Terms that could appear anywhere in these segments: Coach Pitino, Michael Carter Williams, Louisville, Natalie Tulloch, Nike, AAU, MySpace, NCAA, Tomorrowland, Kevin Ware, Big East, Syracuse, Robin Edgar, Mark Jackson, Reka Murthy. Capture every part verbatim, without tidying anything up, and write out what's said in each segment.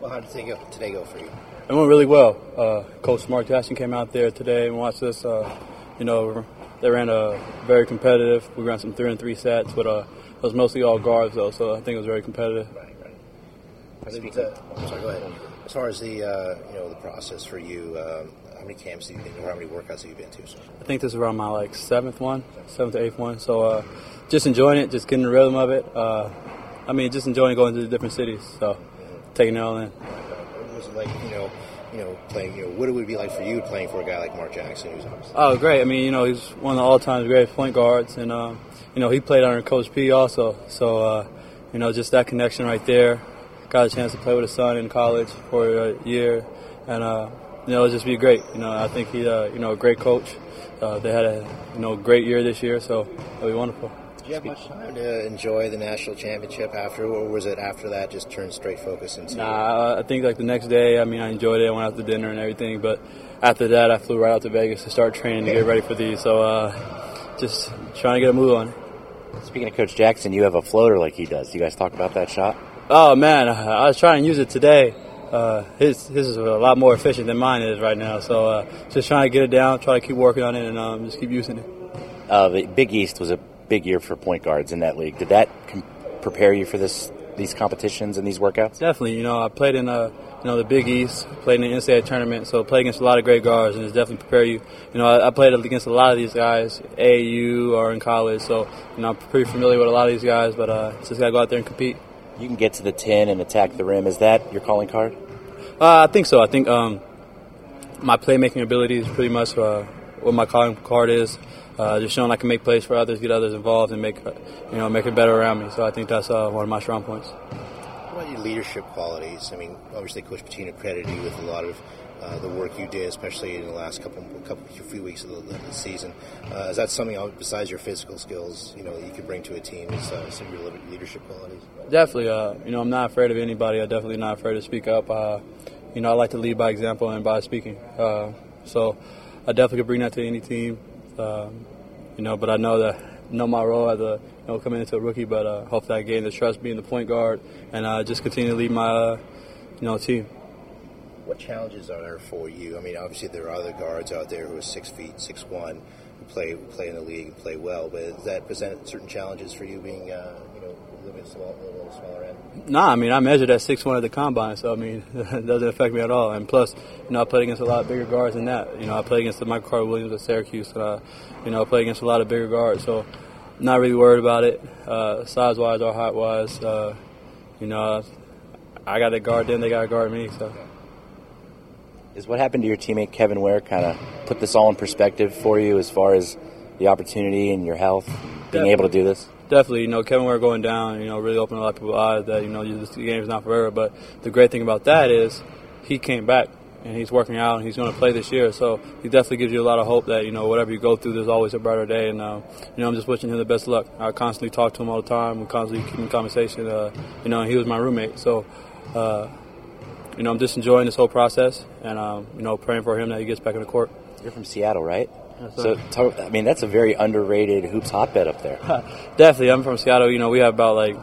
Well, how did today go, today go for you? It went really well. Uh, Coach Mark Jackson came out there today and watched us. Uh, you know, they ran a very competitive. We ran some three and three sets, but uh, it was mostly all guards though, so I think it was very competitive. Right, right. I think that, oh, sorry, go ahead. As far as the uh, you know the process for you, um, how many camps do you think, or how many workouts have you been to? So? I think this is around my like seventh one, seventh to eighth one. So uh, just enjoying it, just getting the rhythm of it. Uh, I mean, just enjoying going to the different cities. So mm-hmm. taking it all in. What was it like, you know, you know, playing? You know, what it would be like for you playing for a guy like Mark Jackson? Who's obviously- oh, great! I mean, you know, he's one of the all-time greatest point guards, and um, you know, he played under Coach P also. So uh, you know, just that connection right there. Got a chance to play with his son in college for a year, and uh, you know, it'll just be great. You know, I think he, uh, you know, a great coach. Uh, they had a, you know, great year this year, so it'll be wonderful. Did you have much time to enjoy the national championship after, or was it after that just turned straight focus into? Nah, I think like the next day. I mean, I enjoyed it. I went out to dinner and everything, but after that, I flew right out to Vegas to start training to get ready for these. So, uh, just trying to get a move on. Speaking of Coach Jackson, you have a floater like he does. Do you guys talk about that shot? Oh, man, I was trying to use it today. Uh, his his is a lot more efficient than mine is right now. So uh, just trying to get it down, try to keep working on it, and um, just keep using it. Uh, the Big East was a big year for point guards in that league. Did that com- prepare you for this these competitions and these workouts? Definitely. You know, I played in uh, you know the Big East, played in the N C double A tournament, so played against a lot of great guards, and it's definitely prepare you. You know, I, I played against a lot of these guys, A A U or in college, so you know, I'm pretty familiar with a lot of these guys, but uh, just got to go out there and compete. You can get to the ten and attack the rim. Is that your calling card? Uh, I think so. I think um, my playmaking ability is pretty much uh, what my calling card is. Uh, just showing I can make plays for others, get others involved, and make you know make it better around me. So I think that's uh, one of my strong points. What about your leadership qualities? I mean, obviously, Coach Pitino credited you with a lot of uh, the work you did, especially in the last couple, couple, few weeks of the, of the season. Uh, is that something besides your physical skills, you know, that you can bring to a team? Is uh, some of your leadership qualities? Definitely. Uh, you know, I'm not afraid of anybody. I'm definitely not afraid to speak up. Uh, you know, I like to lead by example and by speaking. Uh, so I definitely could bring that to any team. Um, you know, but I know that. Know my role as a you know coming into a rookie, but uh, hopefully I gain the trust being the point guard and uh, just continue to lead my uh, you know team. What challenges are there for you? I mean, obviously there are other guards out there who are six feet, six one, who play who play in the league and play well. But does that present certain challenges for you being uh, you know a little bit small, a little smaller end? Nah, I mean I measured at six one at the combine, so I mean it doesn't affect me at all. And plus, you know I played against a lot bigger guards than that. You know I played against the Michael Carter Williams at Syracuse. And, uh, you know I played against a lot of bigger guards, so. Not really worried about it, uh, size-wise or height-wise. Uh, you know, I got to guard them; they got to guard me. So, is what happened to your teammate Kevin Ware kind of put this all in perspective for you as far as the opportunity and your health, being Definitely. Able to do this? Definitely. You know, Kevin Ware going down, you know, really opened a lot of people's eyes that you know this game is not forever. But the great thing about that is he came back. And he's working out, and he's going to play this year. So he definitely gives you a lot of hope that, you know, whatever you go through, there's always a brighter day. And, uh, you know, I'm just wishing him the best of luck. I constantly talk to him all the time. We constantly keep in conversation. Uh, you know, and he was my roommate. So, uh, you know, I'm just enjoying this whole process and, um, you know, praying for him that he gets back on the court. You're from Seattle, right? Yes, so, talk, I mean, that's a very underrated hoops hotbed up there. Definitely. I'm from Seattle. You know, we have about, like,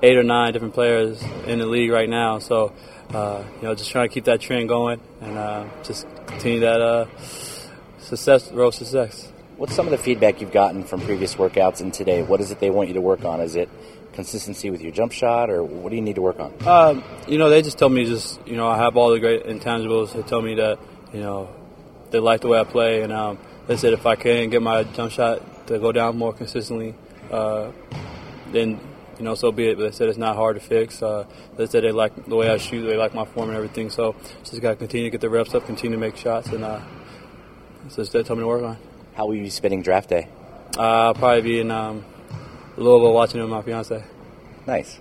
eight or nine different players in the league right now. So, Uh, you know, just trying to keep that trend going and uh, just continue that uh, success, road success. What's some of the feedback you've gotten from previous workouts and today? What is it they want you to work on? Is it consistency with your jump shot, or what do you need to work on? Um, you know, they just told me just, you know, I have all the great intangibles. They told me that, you know, they like the way I play, and um, they said if I can get my jump shot to go down more consistently, uh, then – you know, so be it. But they said it's not hard to fix. Uh, they said they like the way I shoot. They like my form and everything. So just got to continue to get the reps up, continue to make shots, and uh, so they told me to work on. How will you be spending draft day? Uh, I'll probably be in um, Louisville watching it with my fiance. Nice.